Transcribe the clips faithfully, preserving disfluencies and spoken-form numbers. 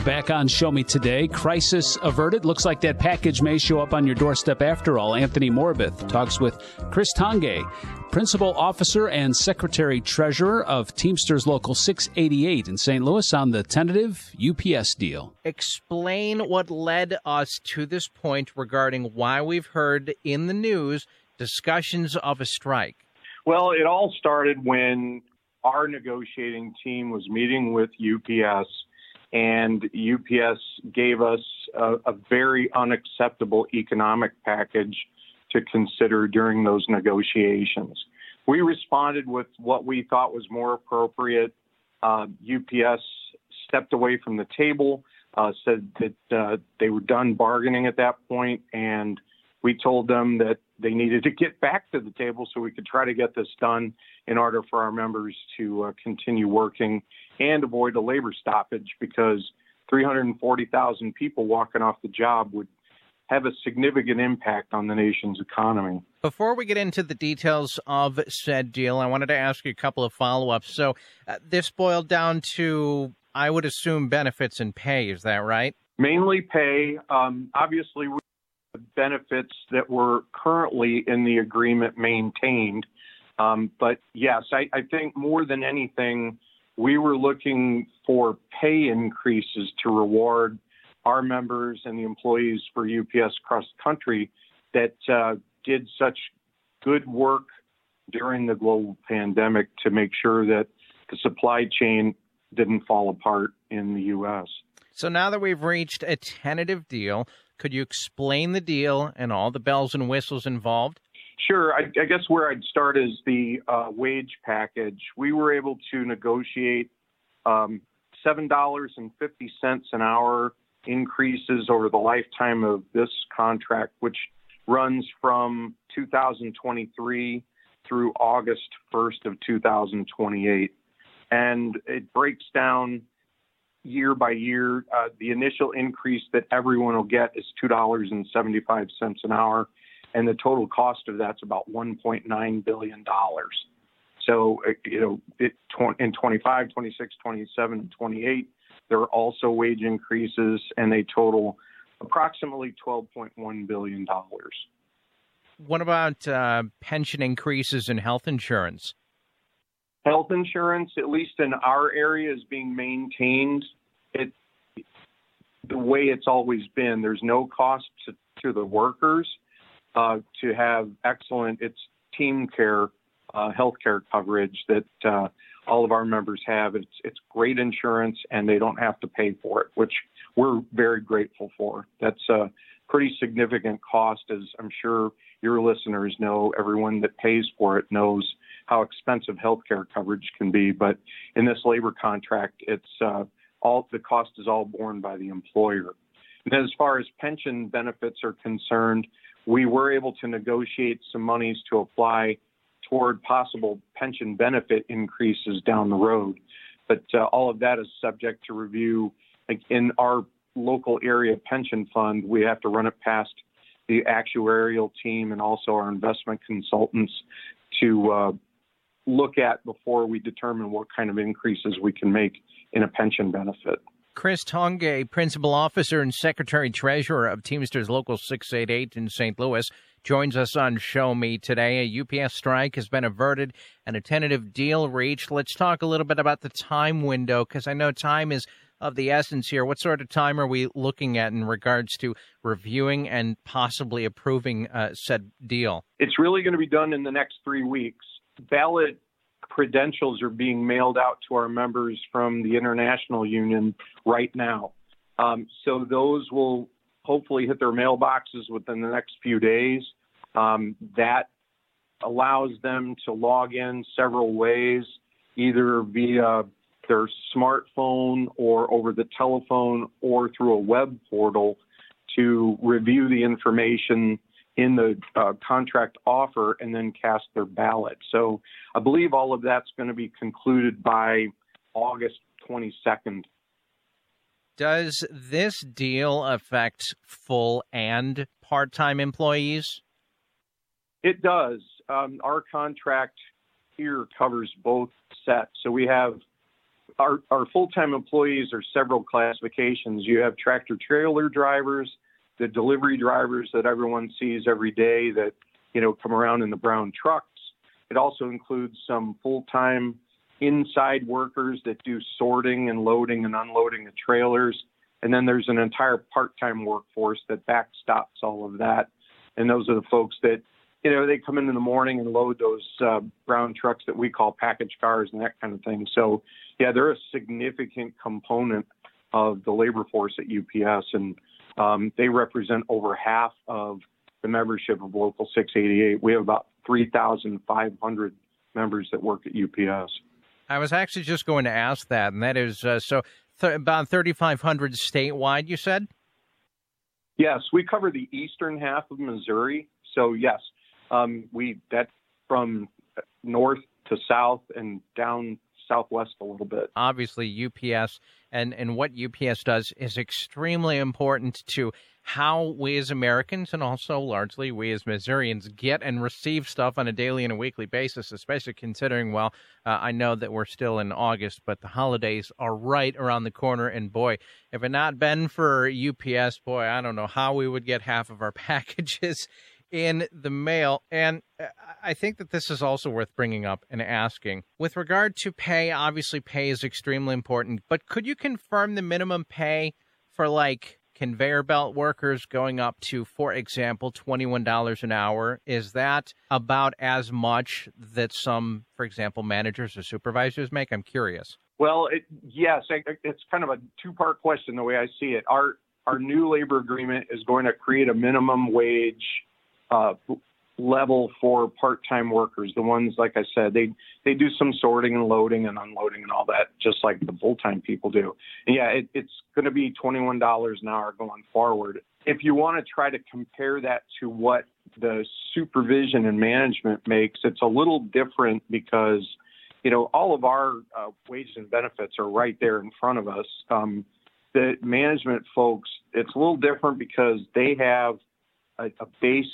They're back on Show Me Today. Crisis averted. Looks like that package may show up on your doorstep after all. Anthony Morabith talks with Chris Tongay, Principal Officer and Secretary Treasurer of Teamsters Local six eighty-eight in Saint Louis on the tentative U P S deal. Explain what led us to this point regarding why we've heard in the news discussions of a strike. Well, it all started when our negotiating team was meeting with U P S, and U P S gave us a, a very unacceptable economic package to consider during those negotiations. We responded with what we thought was more appropriate. Uh, U P S stepped away from the table, uh, said that uh, they were done bargaining at that point, and we told them that they needed to get back to the table so we could try to get this done in order for our members to uh, continue working and avoid a labor stoppage, because three hundred forty thousand people walking off the job would have a significant impact on the nation's economy. Before we get into the details of said deal, I wanted to ask you a couple of follow-ups. So uh, this boiled down to, I would assume, benefits and pay. Is that right? Mainly pay. Um, obviously, we benefits that were currently in the agreement maintained. Um, but yes, I, I think more than anything, we were looking for pay increases to reward our members and the employees for U P S across the country that uh, did such good work during the global pandemic to make sure that the supply chain didn't fall apart in the U S. So now that we've reached a tentative deal, could you explain the deal and all the bells and whistles involved? Sure. I, I guess where I'd start is the uh, wage package. We were able to negotiate um, seven dollars and fifty cents an hour increases over the lifetime of this contract, which runs from two thousand twenty-three through August first of two thousand twenty-eight. And it breaks down year by year. Uh, the initial increase that everyone will get is two dollars and seventy-five cents an hour, and the total cost of that's about one point nine billion dollars. So, you know, it, in twenty-five, twenty-six, twenty-seven, and twenty-eight, there are also wage increases, and they total approximately twelve point one billion dollars. What about uh, pension increases and health insurance? Health insurance, at least in our area, is being maintained it, the way it's always been. There's no cost to, to the workers uh, to have excellent, it's team care, uh, health care coverage that uh, all of our members have. It's, it's great insurance, and they don't have to pay for it, which we're very grateful for. That's a pretty significant cost, as I'm sure your listeners know. Everyone that pays for it knows how expensive healthcare coverage can be. But in this labor contract, it's uh, all the cost is all borne by the employer. And as far as pension benefits are concerned, we were able to negotiate some monies to apply toward possible pension benefit increases down the road. But uh, all of that is subject to review. Like in our local area pension fund, we have to run it past the actuarial team and also our investment consultants to uh, look at before we determine what kind of increases we can make in a pension benefit. Chris Tongay, Principal Officer and Secretary Treasurer of Teamsters Local six eighty-eight in Saint Louis, joins us on Show Me Today. A U P S strike has been averted and a tentative deal reached. Let's talk a little bit about the time window, because I know time is of the essence here. What sort of time are we looking at in regards to reviewing and possibly approving uh, said deal? It's really going to be done in the next three weeks. Ballot credentials are being mailed out to our members from the International Union right now. Um, so those will hopefully hit their mailboxes within the next few days. Um, that allows them to log in several ways, either via their smartphone or over the telephone or through a web portal, to review the information in the uh, contract offer and then cast their ballot. So I believe all of that's going to be concluded by August twenty-second. Does this deal affect full and part-time employees? It does. Um, our contract here covers both sets. So we have our, our full-time employees are several classifications. You have tractor-trailer drivers, the delivery drivers that everyone sees every day that, you know, come around in the brown trucks. It also includes some full-time inside workers that do sorting and loading and unloading of trailers. And then there's an entire part-time workforce that backstops all of that. And those are the folks that, you know, they come in in the morning and load those uh, brown trucks that we call package cars and that kind of thing. So, yeah, they're a significant component of the labor force at U P S. And um, they represent over half of the membership of Local six eighty-eight. We have about three thousand five hundred members that work at U P S. I was actually just going to ask that, and that is uh, so th- about thirty-five hundred statewide, you said? Yes, we cover the eastern half of Missouri. So, yes, um, we that's from north to south and down southwest a little bit. Obviously, U P S and, and what U P S does is extremely important to how we as Americans and also largely we as Missourians get and receive stuff on a daily and a weekly basis, especially considering, well, uh, I know that we're still in August, but the holidays are right around the corner. And boy, if it not been for U P S, boy, I don't know how we would get half of our packages in the mail. And I think that this is also worth bringing up and asking. With regard to pay, obviously pay is extremely important, but could you confirm the minimum pay for like conveyor belt workers going up to, for example, twenty-one dollars an hour? Is that about as much that some, for example, managers or supervisors make? I'm curious. Well, it, yes, it's kind of a two-part question the way I see it. Our our new labor agreement is going to create a minimum wage uh, level for part-time workers. The ones, like I said, they, they do some sorting and loading and unloading and all that, just like the full-time people do. And yeah, it, it's going to be twenty-one dollars an hour going forward. If you want to try to compare that to what the supervision and management makes, it's a little different because, you know, all of our uh, wages and benefits are right there in front of us. Um, the management folks, it's a little different because they have a, a base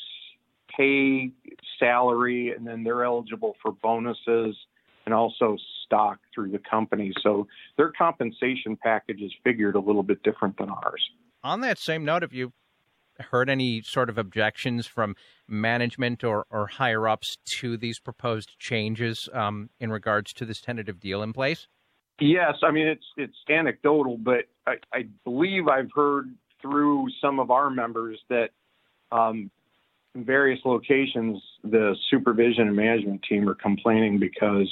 pay salary, and then they're eligible for bonuses and also stock through the company. So their compensation package is figured a little bit different than ours. On that same note, have you heard any sort of objections from management or, or higher-ups to these proposed changes um, in regards to this tentative deal in place? Yes. I mean, it's it's anecdotal, but I, I believe I've heard through some of our members that um in various locations, the supervision and management team are complaining because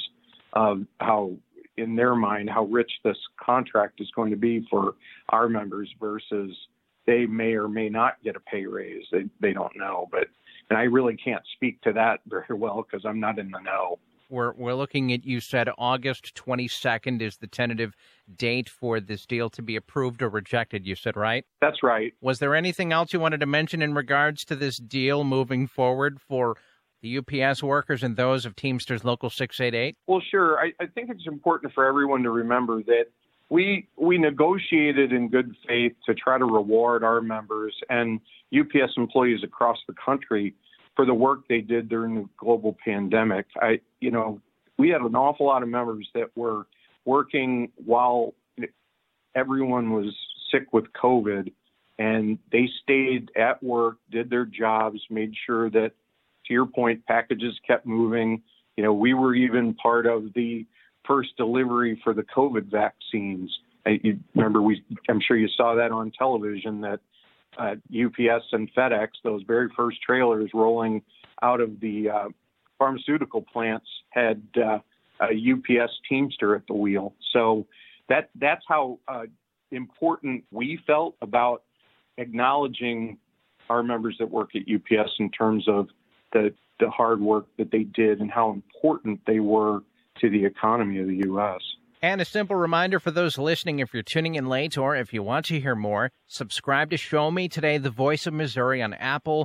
of how, in their mind, how rich this contract is going to be for our members versus they may or may not get a pay raise. They they don't know. But and I really can't speak to that very well because I'm not in the know. We're we're looking at, you said August twenty-second is the tentative date for this deal to be approved or rejected, you said, right? That's right. Was there anything else you wanted to mention in regards to this deal moving forward for the U P S workers and those of Teamsters Local six eighty-eight? Well, sure. I, I think it's important for everyone to remember that we we negotiated in good faith to try to reward our members and U P S employees across the country for the work they did during the global pandemic. I, you know, we had an awful lot of members that were working while everyone was sick with COVID, and they stayed at work, did their jobs, made sure that, to your point, packages kept moving. You know, we were even part of the first delivery for the COVID vaccines. I, you remember, we, I'm sure you saw that on television, that Uh, U P S and FedEx, those very first trailers rolling out of the uh, pharmaceutical plants had uh, a U P S Teamster at the wheel. So that that's how uh, important we felt about acknowledging our members that work at U P S in terms of the, the hard work that they did and how important they were to the economy of the U S And a simple reminder for those listening, if you're tuning in late or if you want to hear more, subscribe to Show Me Today, the Voice of Missouri, on Apple,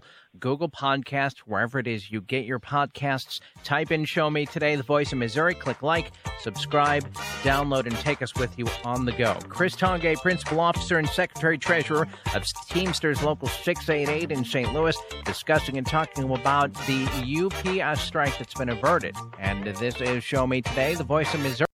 Google Podcasts, wherever it is you get your podcasts. Type in Show Me Today, the Voice of Missouri. Click like, subscribe, download, and take us with you on the go. Chris Tongay, Principal Officer and Secretary Treasurer of Teamsters Local six eighty-eight in Saint Louis, discussing and talking about the U P S strike that's been averted. And this is Show Me Today, the Voice of Missouri.